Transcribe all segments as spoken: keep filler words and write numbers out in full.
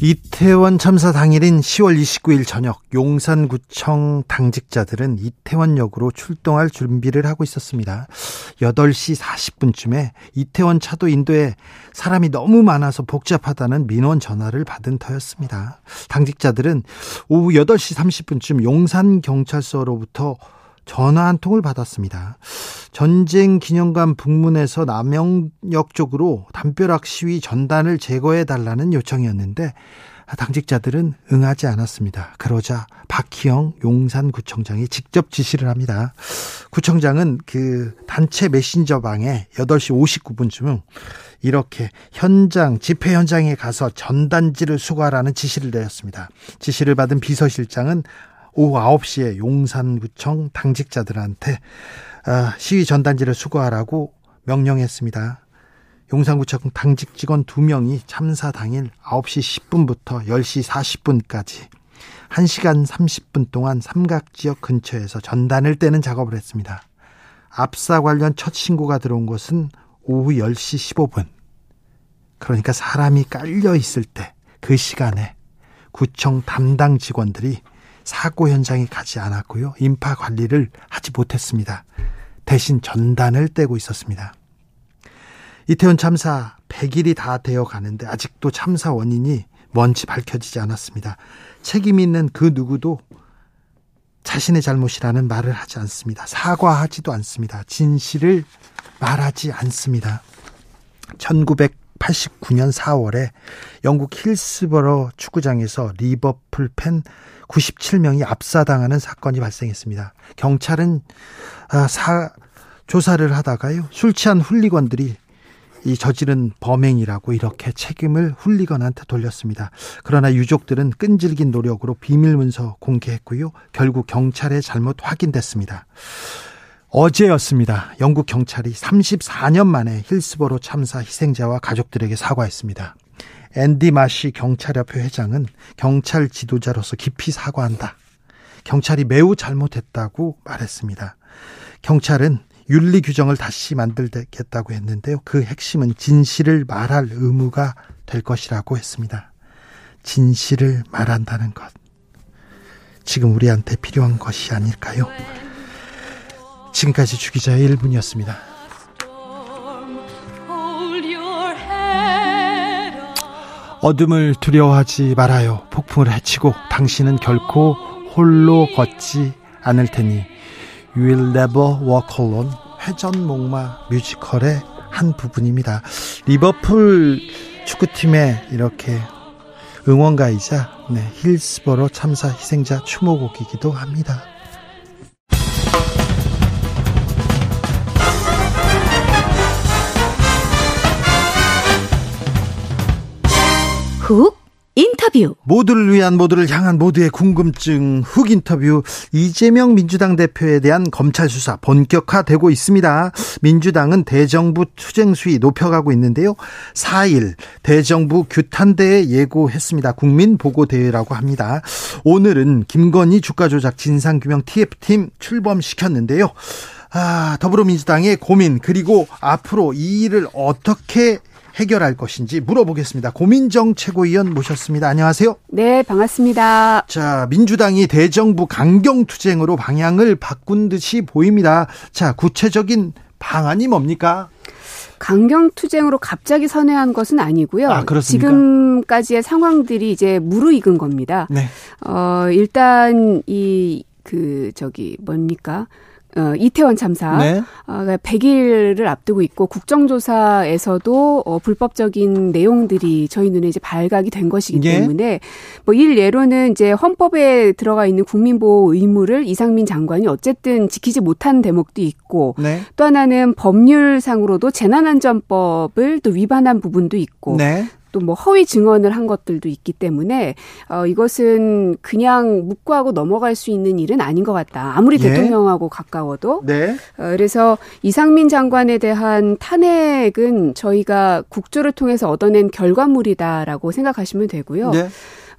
이태원 참사 당일인 시월 이십구일 저녁, 용산구청 당직자들은 이태원역으로 출동할 준비를 하고 있었습니다. 여덟시 사십분쯤에 이태원 차도 인도에 사람이 너무 많아서 복잡하다는 민원 전화를 받은 터였습니다. 당직자들은 오후 여덟시 삼십분쯤 용산경찰서로부터 전화 한 통을 받았습니다. 전쟁기념관 북문에서 남영역 쪽으로 담벼락 시위 전단을 제거해달라는 요청이었는데 당직자들은 응하지 않았습니다. 그러자 박희영 용산구청장이 직접 지시를 합니다. 구청장은 그 단체 메신저방에 여덟시 오십구분쯤 이렇게 현장, 집회 현장에 가서 전단지를 수거하라는 지시를 내렸습니다. 지시를 받은 비서실장은 오후 아홉시에 용산구청 당직자들한테 시위 전단지를 수거하라고 명령했습니다. 용산구청 당직 직원 두 명이 참사 당일 아홉시 십분부터 열시 사십분까지 한시간 삼십분 동안 삼각지역 근처에서 전단을 떼는 작업을 했습니다. 압사 관련 첫 신고가 들어온 것은 오후 열시 십오분. 그러니까 사람이 깔려 있을 때, 그 시간에 구청 담당 직원들이 사고 현장에 가지 않았고요, 인파 관리를 하지 못했습니다. 대신 전단을 떼고 있었습니다. 이태원 참사 백일이 다 되어 가는데 아직도 참사 원인이 뭔지 밝혀지지 않았습니다. 책임 있는 그 누구도 자신의 잘못이라는 말을 하지 않습니다. 사과하지도 않습니다. 진실을 말하지 않습니다. 천구백팔십구년 사월에 영국 힐스버러 축구장에서 리버풀 팬 구십칠명이 압사당하는 사건이 발생했습니다. 경찰은 아, 사, 조사를 하다가요, 술 취한 훌리건들이 이 저지른 범행이라고 이렇게 책임을 훌리건한테 돌렸습니다. 그러나 유족들은 끈질긴 노력으로 비밀문서 공개했고요, 결국 경찰의 잘못 확인됐습니다. 어제였습니다. 영국 경찰이 삼십사년 만에 힐스버러 참사 희생자와 가족들에게 사과했습니다. 앤디 마시 경찰협회 회장은 경찰 지도자로서 깊이 사과한다. 경찰이 매우 잘못했다고 말했습니다. 경찰은 윤리 규정을 다시 만들겠다고 했는데요, 그 핵심은 진실을 말할 의무가 될 것이라고 했습니다. 진실을 말한다는 것, 지금 우리한테 필요한 것이 아닐까요? 지금까지 주 기자의 일 분이었습니다. 어둠을 두려워하지 말아요. 폭풍을 헤치고 당신은 결코 홀로 걷지 않을 테니. You will never walk alone. 회전 목마 뮤지컬의 한 부분입니다. 리버풀 축구팀의 이렇게 응원가이자 네, 힐스버러 참사 희생자 추모곡이기도 합니다. 훅 인터뷰. 모두를 위한, 모두를 향한, 모두의 궁금증 훅 인터뷰. 이재명 민주당 대표에 대한 검찰 수사 본격화되고 있습니다. 민주당은 대정부 투쟁 수위 높여가고 있는데요, 사일 대정부 규탄대회 예고했습니다. 국민보고대회라고 합니다. 오늘은 김건희 주가조작 진상규명 티에프팀 출범시켰는데요, 아, 더불어민주당의 고민, 그리고 앞으로 이 일을 어떻게 해결할 것인지 물어보겠습니다. 고민정 최고위원 모셨습니다. 안녕하세요. 네, 반갑습니다. 자, 민주당이 대정부 강경투쟁으로 방향을 바꾼 듯이 보입니다. 자, 구체적인 방안이 뭡니까? 강경투쟁으로 갑자기 선회한 것은 아니고요. 아, 그렇습니까? 지금까지의 상황들이 이제 무르익은 겁니다. 네. 어, 일단 이 그 저기 뭡니까? 어, 이태원 참사 네. 어, 백일을 앞두고 있고, 국정조사에서도 어, 불법적인 내용들이 저희 눈에 이제 발각이 된 것이기 예. 때문에 뭐 일 예로는 이제 헌법에 들어가 있는 국민보호 의무를 이상민 장관이 어쨌든 지키지 못한 대목도 있고 네. 또 하나는 법률상으로도 재난안전법을 또 위반한 부분도 있고 네. 또 뭐 허위 증언을 한 것들도 있기 때문에 어, 이것은 그냥 묵과하고 넘어갈 수 있는 일은 아닌 것 같다. 아무리 예. 대통령하고 가까워도. 네. 어, 그래서 이상민 장관에 대한 탄핵은 저희가 국조를 통해서 얻어낸 결과물이다라고 생각하시면 되고요. 네.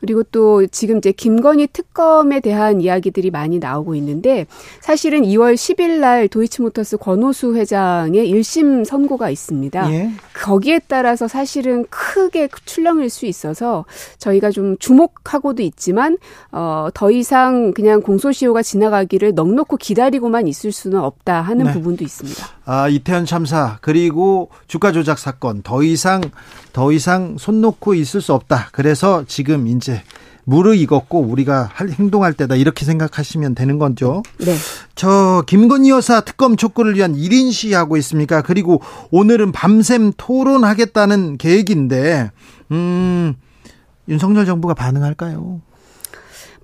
그리고 또 지금 이제 김건희 특검에 대한 이야기들이 많이 나오고 있는데 사실은 이월 십일 날 도이치모터스 권오수 회장의 일심 선고가 있습니다. 예. 거기에 따라서 사실은 크게 출렁일 수 있어서 저희가 좀 주목하고도 있지만 어, 더 이상 그냥 공소시효가 지나가기를 넉넉히 기다리고만 있을 수는 없다 하는 네. 부분도 있습니다. 아, 이태원 참사 그리고 주가 조작 사건 더 이상 더 이상 손 놓고 있을 수 없다. 그래서 지금 이제 무르익었고 우리가 할 행동할 때다 이렇게 생각하시면 되는 건죠. 네. 저 김건희 여사 특검 촉구를 위한 일인 시위하고 있습니까? 그리고 오늘은 밤샘 토론하겠다는 계획인데 음, 윤석열 정부가 반응할까요?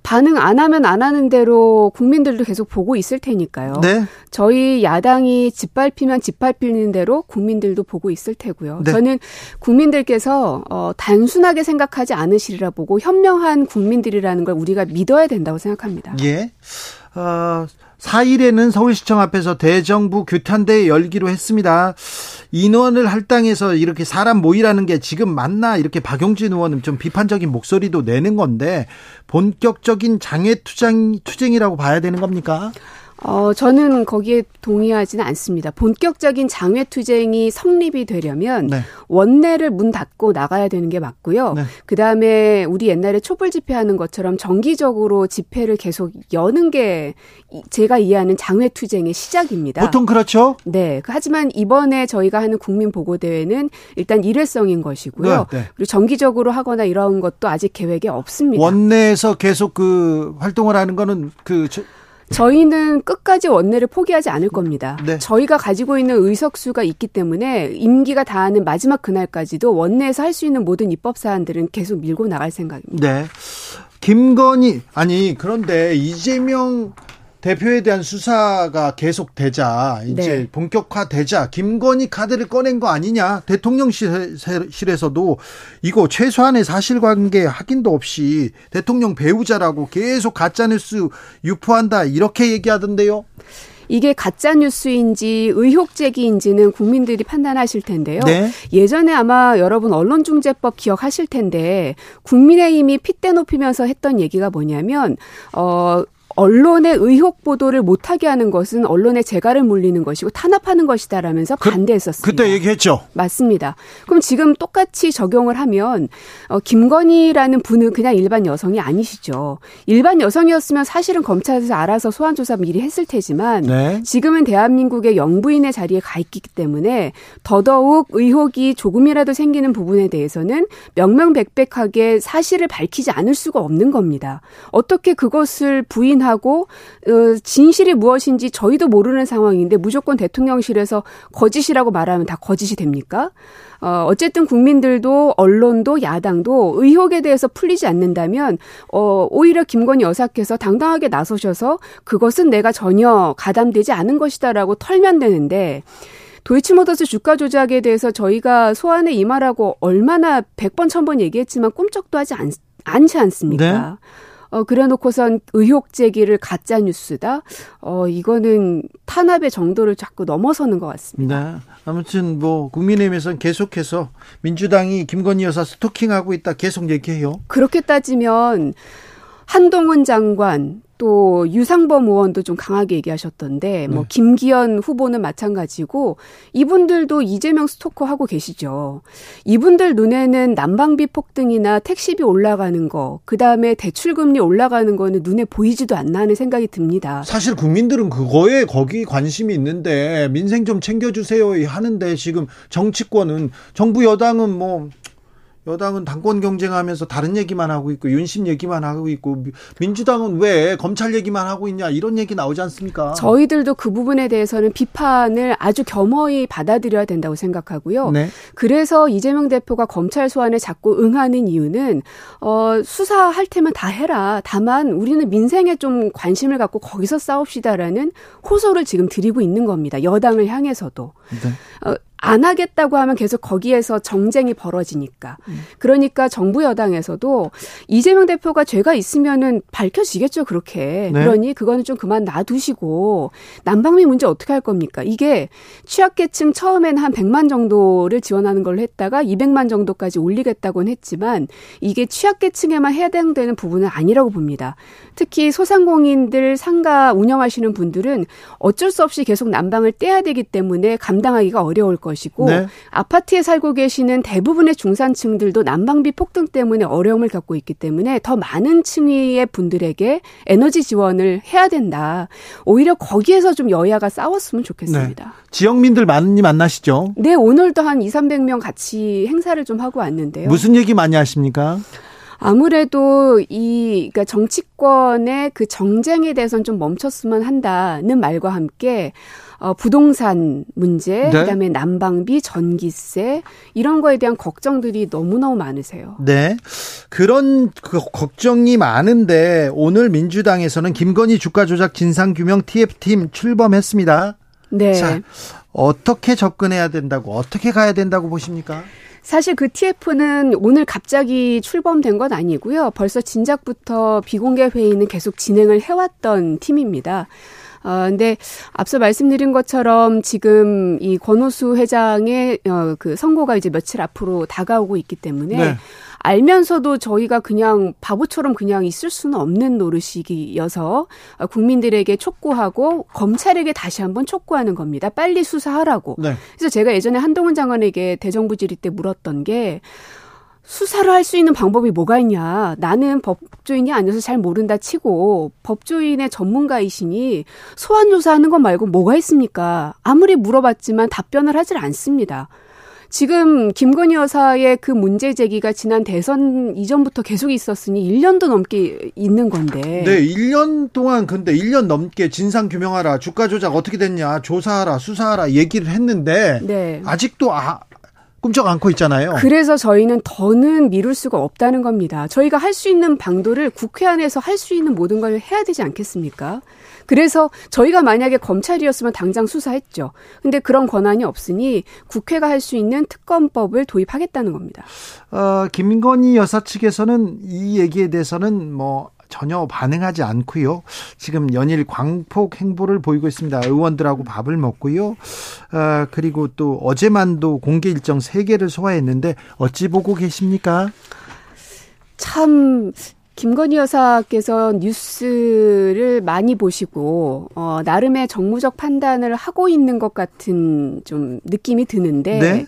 반응 안 하면 안 하는 대로 국민들도 계속 보고 있을 테니까요. 네. 저희 야당이 짓밟히면 짓밟히는 대로 국민들도 보고 있을 테고요. 네. 저는 국민들께서 어, 단순하게 생각하지 않으시리라 보고 현명한 국민들이라는 걸 우리가 믿어야 된다고 생각합니다. 예. 어, 사일에는 서울시청 앞에서 대정부 규탄대회 열기로 했습니다. 인원을 할당해서 이렇게 사람 모이라는 게 지금 맞나 이렇게 박용진 의원은 좀 비판적인 목소리도 내는 건데 본격적인 장애투쟁, 투쟁이라고 봐야 되는 겁니까? 어, 저는 거기에 동의하지는 않습니다. 본격적인 장외투쟁이 성립이 되려면 네. 원내를 문 닫고 나가야 되는 게 맞고요. 네. 그다음에 우리 옛날에 촛불 집회하는 것처럼 정기적으로 집회를 계속 여는 게 제가 이해하는 장외투쟁의 시작입니다. 보통 그렇죠. 네. 하지만 이번에 저희가 하는 국민보고대회는 일단 일회성인 것이고요. 네, 네. 그리고 정기적으로 하거나 이런 것도 아직 계획에 없습니다. 원내에서 계속 그 활동을 하는 거는 그... 저... 저희는 끝까지 원내를 포기하지 않을 겁니다. 네. 저희가 가지고 있는 의석수가 있기 때문에 임기가 다하는 마지막 그날까지도 원내에서 할 수 있는 모든 입법 사안들은 계속 밀고 나갈 생각입니다. 네. 김건희 아니 그런데 이재명 대표에 대한 수사가 계속 되자 이제 네. 본격화되자 김건희 카드를 꺼낸 거 아니냐. 대통령실에서도 이거 최소한의 사실관계 확인도 없이 대통령 배우자라고 계속 가짜뉴스 유포한다 이렇게 얘기하던데요. 이게 가짜뉴스인지 의혹제기인지는 국민들이 판단하실 텐데요. 네. 예전에 아마 여러분 언론중재법 기억하실 텐데 국민의힘이 핏대 높이면서 했던 얘기가 뭐냐면 어. 언론의 의혹 보도를 못하게 하는 것은 언론의 재갈을 물리는 것이고 탄압하는 것이다라면서 그, 반대했었습니다. 그때 얘기했죠. 맞습니다. 그럼 지금 똑같이 적용을 하면 어, 김건희라는 분은 그냥 일반 여성이 아니시죠. 일반 여성이었으면 사실은 검찰에서 알아서 소환조사 미리 했을 테지만 네. 지금은 대한민국의 영부인의 자리에 가 있기 때문에 더더욱 의혹이 조금이라도 생기는 부분에 대해서는 명명백백하게 사실을 밝히지 않을 수가 없는 겁니다. 어떻게 그것을 부인하고 하고 진실이 무엇인지 저희도 모르는 상황인데 무조건 대통령실에서 거짓이라고 말하면 다 거짓이 됩니까? 어, 어쨌든 국민들도 언론도 야당도 의혹에 대해서 풀리지 않는다면 어, 오히려 김건희 여사께서 당당하게 나서셔서 그것은 내가 전혀 가담되지 않은 것이다라고 털면 되는데 도이치모터스 주가 조작에 대해서 저희가 소환에 임하라고 얼마나 백 번 천 번 얘기했지만 꿈쩍도 하지 않, 않지 않습니까? 네. 어, 그래놓고선 의혹 제기를 가짜 뉴스다. 어, 이거는 탄압의 정도를 자꾸 넘어서는 것 같습니다. 네. 아무튼 뭐 국민의힘에서는 계속해서 민주당이 김건희 여사 스토킹하고 있다 계속 얘기해요. 그렇게 따지면 한동훈 장관 또 유상범 의원도 좀 강하게 얘기하셨던데 뭐 네. 김기현 후보는 마찬가지고 이분들도 이재명 스토커하고 계시죠. 이분들 눈에는 난방비 폭등이나 택시비 올라가는 거 그다음에 대출금리 올라가는 거는 눈에 보이지도 않나 하는 생각이 듭니다. 사실 국민들은 그거에 거기 관심이 있는데 민생 좀 챙겨주세요 하는데 지금 정치권은 정부 여당은 뭐 여당은 당권 경쟁하면서 다른 얘기만 하고 있고 윤심 얘기만 하고 있고 민주당은 왜 검찰 얘기만 하고 있냐 이런 얘기 나오지 않습니까? 저희들도 그 부분에 대해서는 비판을 아주 겸허히 받아들여야 된다고 생각하고요. 네. 그래서 이재명 대표가 검찰 소환에 자꾸 응하는 이유는 어, 수사할 테면 다 해라. 다만 우리는 민생에 좀 관심을 갖고 거기서 싸웁시다라는 호소를 지금 드리고 있는 겁니다. 여당을 향해서도. 네. 어, 안 하겠다고 하면 계속 거기에서 정쟁이 벌어지니까. 음. 그러니까 정부 여당에서도 이재명 대표가 죄가 있으면은 밝혀지겠죠, 그렇게. 네. 그러니 그거는 좀 그만 놔두시고 난방비 문제 어떻게 할 겁니까? 이게 취약계층 처음엔 한 백만 정도를 지원하는 걸로 했다가 이백만 정도까지 올리겠다고는 했지만 이게 취약계층에만 해당되는 부분은 아니라고 봅니다. 특히 소상공인들 상가 운영하시는 분들은 어쩔 수 없이 계속 난방을 떼야 되기 때문에 감당하기가 어려울 것이고 네. 아파트에 살고 계시는 대부분의 중산층들도 난방비 폭등 때문에 어려움을 겪고 있기 때문에 더 많은 층위의 분들에게 에너지 지원을 해야 된다. 오히려 거기에서 좀 여야가 싸웠으면 좋겠습니다. 네. 지역민들 많이 만나시죠? 네. 오늘도 한 이삼백 명 같이 행사를 좀 하고 왔는데요. 무슨 얘기 많이 하십니까? 아무래도 이 그러니까 정치권의 그 정쟁에 대해서는 좀 멈췄으면 한다는 말과 함께 어, 부동산 문제, 네. 그다음에 난방비, 전기세 이런 거에 대한 걱정들이 너무너무 많으세요. 네, 그런 그 걱정이 많은데 오늘 민주당에서는 김건희 주가 조작 진상규명 티에프팀 출범했습니다. 네. 자, 어떻게 접근해야 된다고, 어떻게 가야 된다고 보십니까? 사실 그 티에프는 오늘 갑자기 출범된 건 아니고요. 벌써 진작부터 비공개 회의는 계속 진행을 해왔던 팀입니다. 어, 근데 앞서 말씀드린 것처럼 지금 이 권오수 회장의 어, 그 선고가 이제 며칠 앞으로 다가오고 있기 때문에 네. 알면서도 저희가 그냥 바보처럼 그냥 있을 수는 없는 노릇이어서 국민들에게 촉구하고 검찰에게 다시 한번 촉구하는 겁니다. 빨리 수사하라고. 네. 그래서 제가 예전에 한동훈 장관에게 대정부 질의 때 물었던 게 수사를 할 수 있는 방법이 뭐가 있냐. 나는 법조인이 아니어서 잘 모른다 치고 법조인의 전문가이시니 소환 조사하는 것 말고 뭐가 있습니까? 아무리 물어봤지만 답변을 하질 않습니다. 지금 김건희 여사의 그 문제 제기가 지난 대선 이전부터 계속 있었으니 일 년도 넘게 있는 건데. 네, 일 년 동안 근데 일 년 넘게 진상 규명하라, 주가 조작 어떻게 됐냐, 조사하라, 수사하라 얘기를 했는데 네. 아직도 아 꿈쩍 않고 있잖아요. 그래서 저희는 더는 미룰 수가 없다는 겁니다. 저희가 할 수 있는 방도를 국회 안에서 할 수 있는 모든 걸 해야 되지 않겠습니까? 그래서 저희가 만약에 검찰이었으면 당장 수사했죠. 그런데 그런 권한이 없으니 국회가 할 수 있는 특검법을 도입하겠다는 겁니다. 어, 김건희 여사 측에서는 이 얘기에 대해서는 뭐 전혀 반응하지 않고요. 지금 연일 광폭 행보를 보이고 있습니다. 의원들하고 밥을 먹고요. 어, 그리고 또 어제만도 공개 일정 세 개를 소화했는데 어찌 보고 계십니까? 참... 김건희 여사께서 뉴스를 많이 보시고 어, 나름의 정무적 판단을 하고 있는 것 같은 좀 느낌이 드는데 네?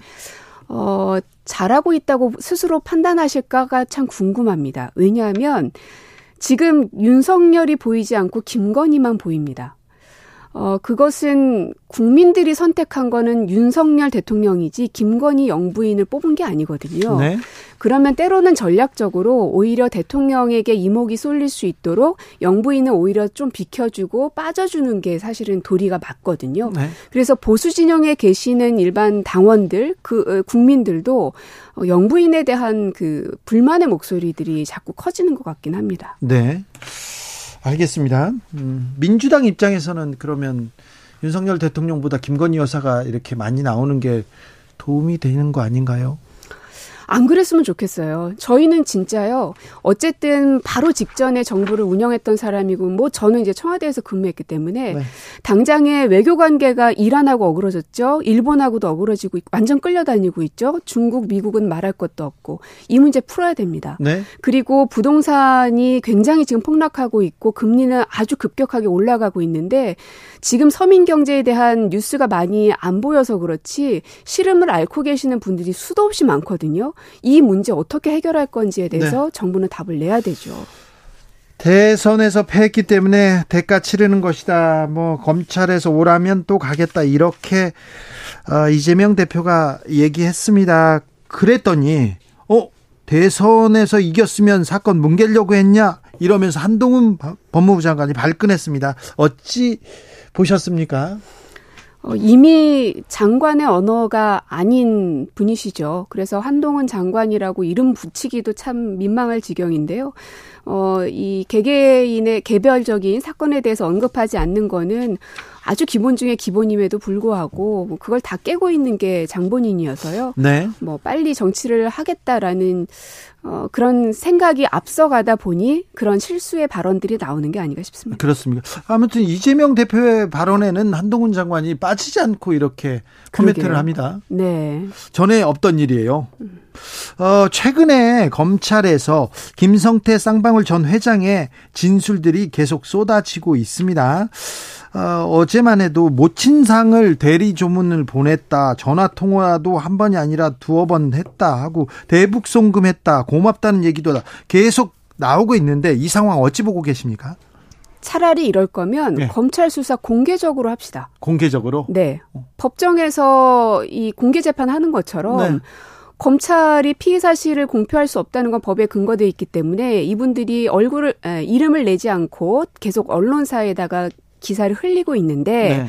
어, 잘하고 있다고 스스로 판단하실까가 참 궁금합니다. 왜냐하면 지금 윤석열이 보이지 않고 김건희만 보입니다. 어, 그것은 국민들이 선택한 거는 윤석열 대통령이지 김건희 영부인을 뽑은 게 아니거든요. 네. 그러면 때로는 전략적으로 오히려 대통령에게 이목이 쏠릴 수 있도록 영부인을 오히려 좀 비켜주고 빠져주는 게 사실은 도리가 맞거든요. 네. 그래서 보수 진영에 계시는 일반 당원들, 그 국민들도 영부인에 대한 그 불만의 목소리들이 자꾸 커지는 것 같긴 합니다. 네. 알겠습니다. 음, 민주당 입장에서는 그러면 윤석열 대통령보다 김건희 여사가 이렇게 많이 나오는 게 도움이 되는 거 아닌가요? 안 그랬으면 좋겠어요. 저희는 진짜요. 어쨌든 바로 직전에 정부를 운영했던 사람이고 뭐 저는 이제 청와대에서 근무했기 때문에 네. 당장에 외교 관계가 이란하고 어그러졌죠. 일본하고도 어그러지고 완전 끌려다니고 있죠. 중국, 미국은 말할 것도 없고 이 문제 풀어야 됩니다. 네. 그리고 부동산이 굉장히 지금 폭락하고 있고 금리는 아주 급격하게 올라가고 있는데 지금 서민 경제에 대한 뉴스가 많이 안 보여서 그렇지 시름을 앓고 계시는 분들이 수도 없이 많거든요. 이 문제 어떻게 해결할 건지에 대해서 네. 정부는 답을 내야 되죠. 대선에서 패했기 때문에 대가 치르는 것이다. 뭐 검찰에서 오라면 또 가겠다. 이렇게 이재명 대표가 얘기했습니다. 그랬더니 어, 대선에서 이겼으면 사건 뭉개려고 했냐? 이러면서 한동훈 법무부 장관이 발끈했습니다. 어찌 보셨습니까? 이미 장관의 언어가 아닌 분이시죠. 그래서 한동훈 장관이라고 이름 붙이기도 참 민망할 지경인데요. 어, 이 개개인의 개별적인 사건에 대해서 언급하지 않는 거는 아주 기본 중에 기본임에도 불구하고 뭐 그걸 다 깨고 있는 게 장본인이어서요. 네. 뭐 빨리 정치를 하겠다라는 어, 그런 생각이 앞서가다 보니 그런 실수의 발언들이 나오는 게 아닌가 싶습니다. 그렇습니까? 아무튼 이재명 대표의 발언에는 한동훈 장관이 빠지지 않고 이렇게 코멘트를 합니다. 네. 전에 없던 일이에요. 음. 어, 최근에 검찰에서 김성태 쌍방울 전 회장의 진술들이 계속 쏟아지고 있습니다. 어, 어제만 해도 모친상을 대리 조문을 보냈다, 전화통화도 한 번이 아니라 두어 번 했다 하고 대북송금했다, 고맙다는 얘기도 계속 나오고 있는데 이 상황 어찌 보고 계십니까? 차라리 이럴 거면 네. 검찰 수사 공개적으로 합시다. 공개적으로? 네. 어. 법정에서 이 공개 재판하는 것처럼 네. 검찰이 피해 사실을 공표할 수 없다는 건 법에 근거되어 있기 때문에 이분들이 얼굴을 이름을 내지 않고 계속 언론사에다가 기사를 흘리고 있는데 네.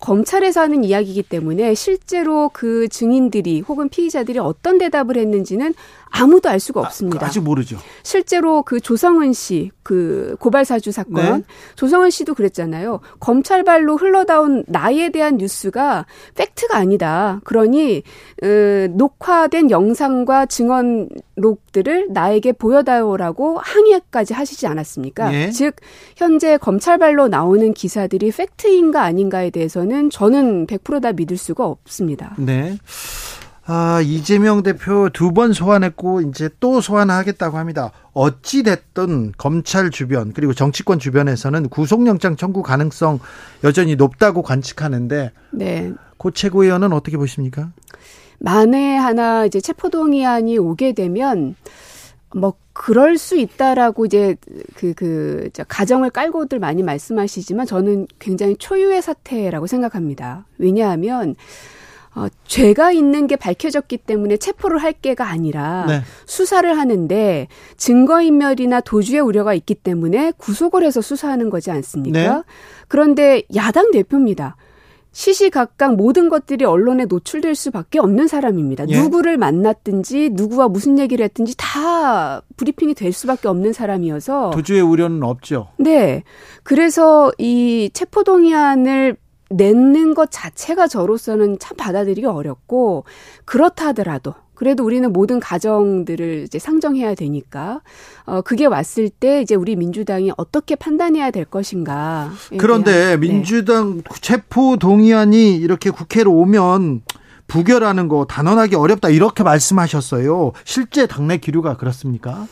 검찰에서 하는 이야기이기 때문에 실제로 그 증인들이 혹은 피의자들이 어떤 대답을 했는지는 아무도 알 수가 없습니다. 아, 아직 모르죠. 실제로 그 조성은 씨, 그 고발사주 사건, 네. 조성은 씨도 그랬잖아요. 검찰발로 흘러다온 나에 대한 뉴스가 팩트가 아니다. 그러니 으, 녹화된 영상과 증언록들을 나에게 보여달라고 항의까지 하시지 않았습니까? 네. 즉 현재 검찰발로 나오는 기사들이 팩트인가 아닌가에 대해서는 저는 백 퍼센트 다 믿을 수가 없습니다. 네. 아, 이재명 대표 두 번 소환했고 이제 또 소환하겠다고 합니다. 어찌됐든 검찰 주변 그리고 정치권 주변에서는 구속영장 청구 가능성 여전히 높다고 관측하는데 네. 고 최고위원은 어떻게 보십니까? 만에 하나 이제 체포동의안이 오게 되면 뭐 그럴 수 있다라고 이제 그, 그, 가정을 깔고들 많이 말씀하시지만 저는 굉장히 초유의 사태라고 생각합니다. 왜냐하면 어, 죄가 있는 게 밝혀졌기 때문에 체포를 할 게가 아니라 네. 수사를 하는데 증거인멸이나 도주의 우려가 있기 때문에 구속을 해서 수사하는 거지 않습니까? 네. 그런데 야당 대표입니다. 시시각각 모든 것들이 언론에 노출될 수밖에 없는 사람입니다. 예. 누구를 만났든지 누구와 무슨 얘기를 했든지 다 브리핑이 될 수밖에 없는 사람이어서 도주의 우려는 없죠. 네. 그래서 이 체포동의안을 내는 것 자체가 저로서는 참 받아들이기 어렵고 그렇다 하더라도 그래도 우리는 모든 가정들을 이제 상정해야 되니까 어 그게 왔을 때 이제 우리 민주당이 어떻게 판단해야 될 것인가. 그런데 대한, 민주당 네. 체포 동의안이 이렇게 국회로 오면 부결하는 거 단언하기 어렵다 이렇게 말씀하셨어요. 실제 당내 기류가 그렇습니까?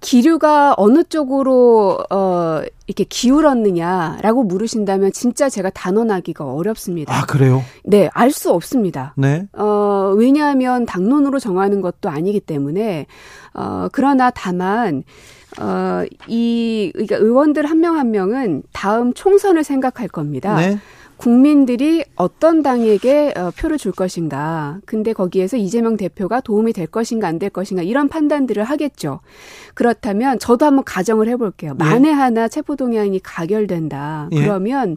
기류가 어느 쪽으로 어, 이렇게 기울었느냐라고 물으신다면 진짜 제가 단언하기가 어렵습니다. 아, 그래요? 네, 알 수 없습니다. 네. 어, 왜냐하면 당론으로 정하는 것도 아니기 때문에 어, 그러나 다만 어, 이 그러니까 의원들 한 명 한 명은 다음 총선을 생각할 겁니다. 네. 국민들이 어떤 당에게 표를 줄 것인가. 근데 거기에서 이재명 대표가 도움이 될 것인가 안 될 것인가 이런 판단들을 하겠죠. 그렇다면 저도 한번 가정을 해볼게요. 만에 예. 하나 체포동의안이 가결된다. 예. 그러면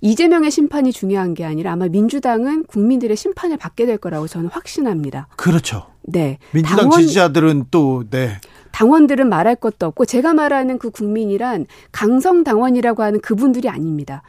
이재명의 심판이 중요한 게 아니라 아마 민주당은 국민들의 심판을 받게 될 거라고 저는 확신합니다. 그렇죠. 네. 민주당 당원, 지지자들은 또 네. 당원들은 말할 것도 없고 제가 말하는 그 국민이란 강성 당원이라고 하는 그분들이 아닙니다.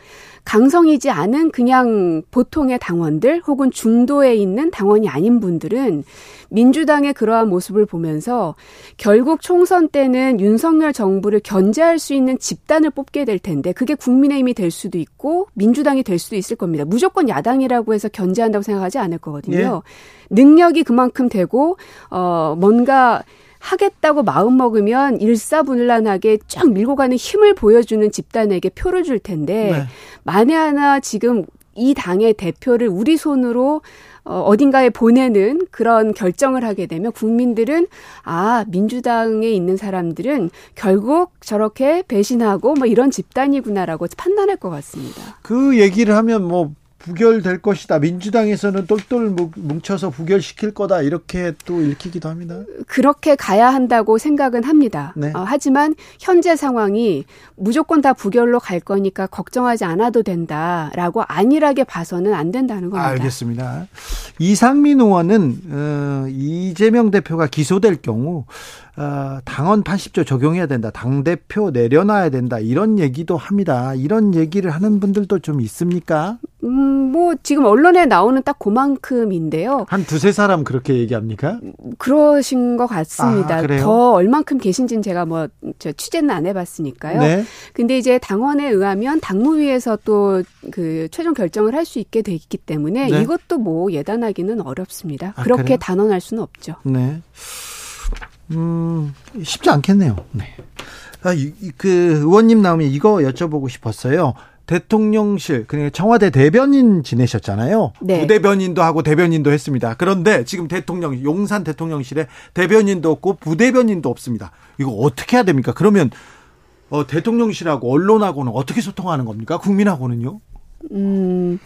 강성이지 않은 그냥 보통의 당원들 혹은 중도에 있는 당원이 아닌 분들은 민주당의 그러한 모습을 보면서 결국 총선 때는 윤석열 정부를 견제할 수 있는 집단을 뽑게 될 텐데 그게 국민의힘이 될 수도 있고 민주당이 될 수도 있을 겁니다. 무조건 야당이라고 해서 견제한다고 생각하지 않을 거거든요. 예. 능력이 그만큼 되고 어, 뭔가 하겠다고 마음먹으면 일사분란하게 쫙 밀고 가는 힘을 보여주는 집단에게 표를 줄 텐데 네. 만에 하나 지금 이 당의 대표를 우리 손으로 어딘가에 보내는 그런 결정을 하게 되면 국민들은 아 민주당에 있는 사람들은 결국 저렇게 배신하고 뭐 이런 집단이구나라고 판단할 것 같습니다. 그 얘기를 하면 뭐 부결될 것이다. 민주당에서는 똘똘 뭉쳐서 부결시킬 거다. 이렇게 또 읽히기도 합니다. 그렇게 가야 한다고 생각은 합니다. 네. 어, 하지만 현재 상황이 무조건 다 부결로 갈 거니까 걱정하지 않아도 된다라고 안일하게 봐서는 안 된다는 겁니다. 알겠습니다. 이상민 의원은 어, 이재명 대표가 기소될 경우 어, 당헌 팔십 조 적용해야 된다. 당대표 내려놔야 된다. 이런 얘기도 합니다. 이런 얘기를 하는 분들도 좀 있습니까? 음. 뭐 지금 언론에 나오는 딱 그만큼인데요. 한 두세 사람 그렇게 얘기합니까? 그러신 것 같습니다. 아, 더 얼만큼 계신지는 제가 뭐 저 취재는 안 해봤으니까요. 네. 근데 이제 당원에 의하면 당무위에서 또 그 최종 결정을 할 수 있게 되기 때문에 네. 이것도 뭐 예단하기는 어렵습니다. 아, 그렇게 그래요? 단언할 수는 없죠. 네. 음, 쉽지 않겠네요. 네. 아, 이, 그 의원님 나오면 이거 여쭤보고 싶었어요. 대통령실, 그러니까 청와대 대변인 지내셨잖아요. 네. 부대변인도 하고 대변인도 했습니다. 그런데 지금 대통령, 용산 대통령실에 대변인도 없고 부대변인도 없습니다. 이거 어떻게 해야 됩니까? 그러면 어, 대통령실하고 언론하고는 어떻게 소통하는 겁니까? 국민하고는요? 음...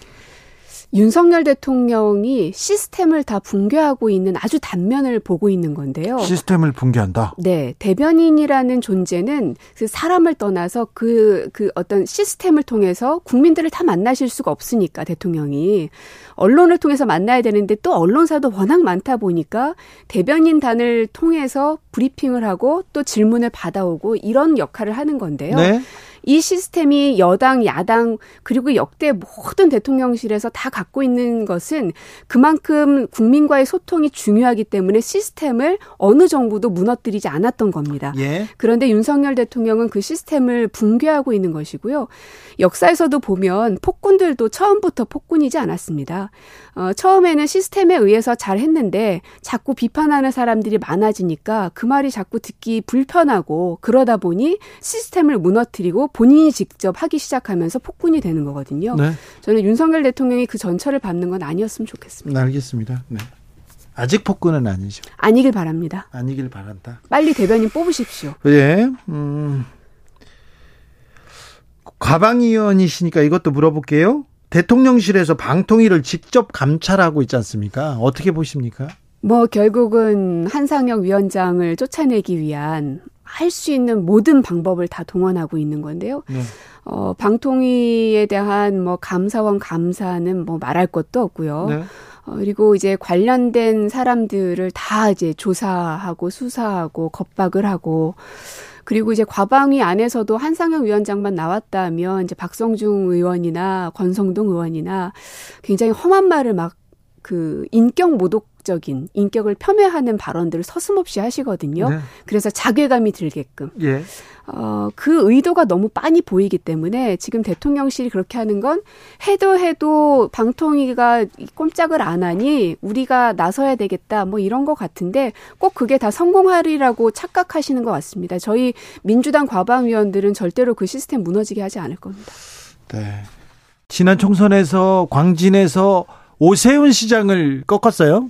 윤석열 대통령이 시스템을 다 붕괴하고 있는 아주 단면을 보고 있는 건데요. 시스템을 붕괴한다? 네. 대변인이라는 존재는 그 사람을 떠나서 그, 그 어떤 시스템을 통해서 국민들을 다 만나실 수가 없으니까 대통령이. 언론을 통해서 만나야 되는데 또 언론사도 워낙 많다 보니까 대변인단을 통해서 브리핑을 하고 또 질문을 받아오고 이런 역할을 하는 건데요. 네. 이 시스템이 여당, 야당 그리고 역대 모든 대통령실에서 다 갖고 있는 것은 그만큼 국민과의 소통이 중요하기 때문에 시스템을 어느 정부도 무너뜨리지 않았던 겁니다. 예. 그런데 윤석열 대통령은 그 시스템을 붕괴하고 있는 것이고요. 역사에서도 보면 폭군들도 처음부터 폭군이지 않았습니다. 어, 처음에는 시스템에 의해서 잘했는데 자꾸 비판하는 사람들이 많아지니까 그 말이 자꾸 듣기 불편하고 그러다 보니 시스템을 무너뜨리고 본인이 직접 하기 시작하면서 폭군이 되는 거거든요. 네. 저는 윤석열 대통령이 그 전철을 밟는 건 아니었으면 좋겠습니다. 알겠습니다. 네. 아직 폭군은 아니죠. 아니길 바랍니다. 아니길 바란다. 빨리 대변인 뽑으십시오. 예. 음. 과방위원이시니까 이것도 물어볼게요. 대통령실에서 방통위를 직접 감찰하고 있지 않습니까? 어떻게 보십니까? 뭐 결국은 한상혁 위원장을 쫓아내기 위한 할 수 있는 모든 방법을 다 동원하고 있는 건데요. 네. 어, 방통위에 대한 뭐 감사원 감사는 뭐 말할 것도 없고요. 네. 어, 그리고 이제 관련된 사람들을 다 이제 조사하고 수사하고 겁박을 하고 그리고 이제 과방위 안에서도 한상혁 위원장만 나왔다면 이제 박성중 의원이나 권성동 의원이나 굉장히 험한 말을 막 그 인격 모독적인 인격을 폄훼하는 발언들을 서슴없이 하시거든요. 네. 그래서 자괴감이 들게끔. 예. 어, 그 의도가 너무 빤히 보이기 때문에 지금 대통령실이 그렇게 하는 건 해도 해도 방통위가 꼼짝을 안 하니 우리가 나서야 되겠다 뭐 이런 것 같은데 꼭 그게 다 성공하리라고 착각하시는 것 같습니다. 저희 민주당 과방위원들은 절대로 그 시스템 무너지게 하지 않을 겁니다. 네. 지난 총선에서 광진에서 오세훈 시장을 꺾었어요?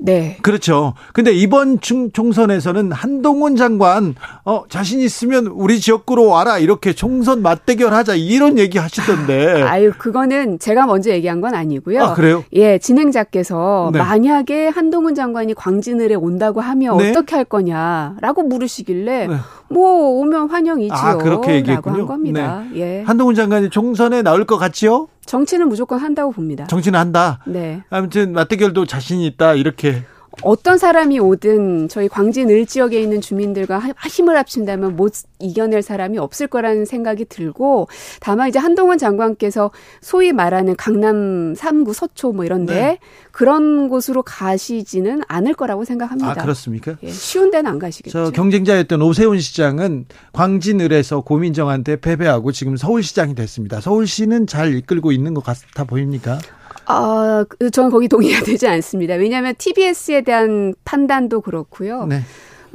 네. 그렇죠. 근데 이번 총선에서는 한동훈 장관, 어, 자신 있으면 우리 지역구로 와라. 이렇게 총선 맞대결 하자. 이런 얘기 하시던데. 아유, 그거는 제가 먼저 얘기한 건 아니고요. 아, 그래요? 예, 진행자께서 네. 만약에 한동훈 장관이 광진을에 온다고 하면 네? 어떻게 할 거냐라고 물으시길래 네. 뭐 오면 환영이지요. 아, 그렇게 얘기했군요. 라고 한 겁니다. 네. 예. 한동훈 장관이 총선에 나올 것 같지요? 정치는 무조건 한다고 봅니다. 정치는 한다. 네. 아무튼 맞대결도 자신이 있다. 이렇게. 어떤 사람이 오든 저희 광진 을 지역에 있는 주민들과 힘을 합친다면 못 이겨낼 사람이 없을 거라는 생각이 들고 다만 이제 한동훈 장관께서 소위 말하는 강남 삼 구 서초 뭐 이런데 네. 그런 곳으로 가시지는 않을 거라고 생각합니다. 아 그렇습니까? 예, 쉬운 데는 안 가시겠죠. 저 경쟁자였던 오세훈 시장은 광진 을에서 고민정한테 패배하고 지금 서울시장이 됐습니다. 서울시는 잘 이끌고 있는 것 같아 보입니까? 아, 저는 거기 동의가 되지 않습니다. 왜냐하면 티비에스에 대한 판단도 그렇고요. 네.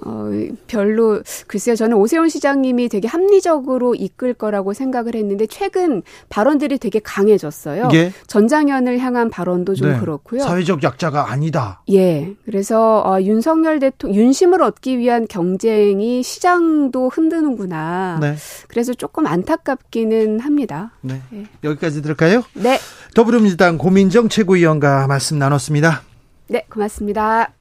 어, 별로 글쎄요. 저는 오세훈 시장님이 되게 합리적으로 이끌 거라고 생각을 했는데 최근 발언들이 되게 강해졌어요. 예. 전장현을 향한 발언도 좀 네. 그렇고요. 사회적 약자가 아니다. 예. 그래서 어, 윤석열 대통령 윤심을 얻기 위한 경쟁이 시장도 흔드는구나. 네. 그래서 조금 안타깝기는 합니다. 네. 예. 여기까지 들을까요? 네. 더불어민주당 고민정 최고위원과 말씀 나눴습니다. 네, 고맙습니다.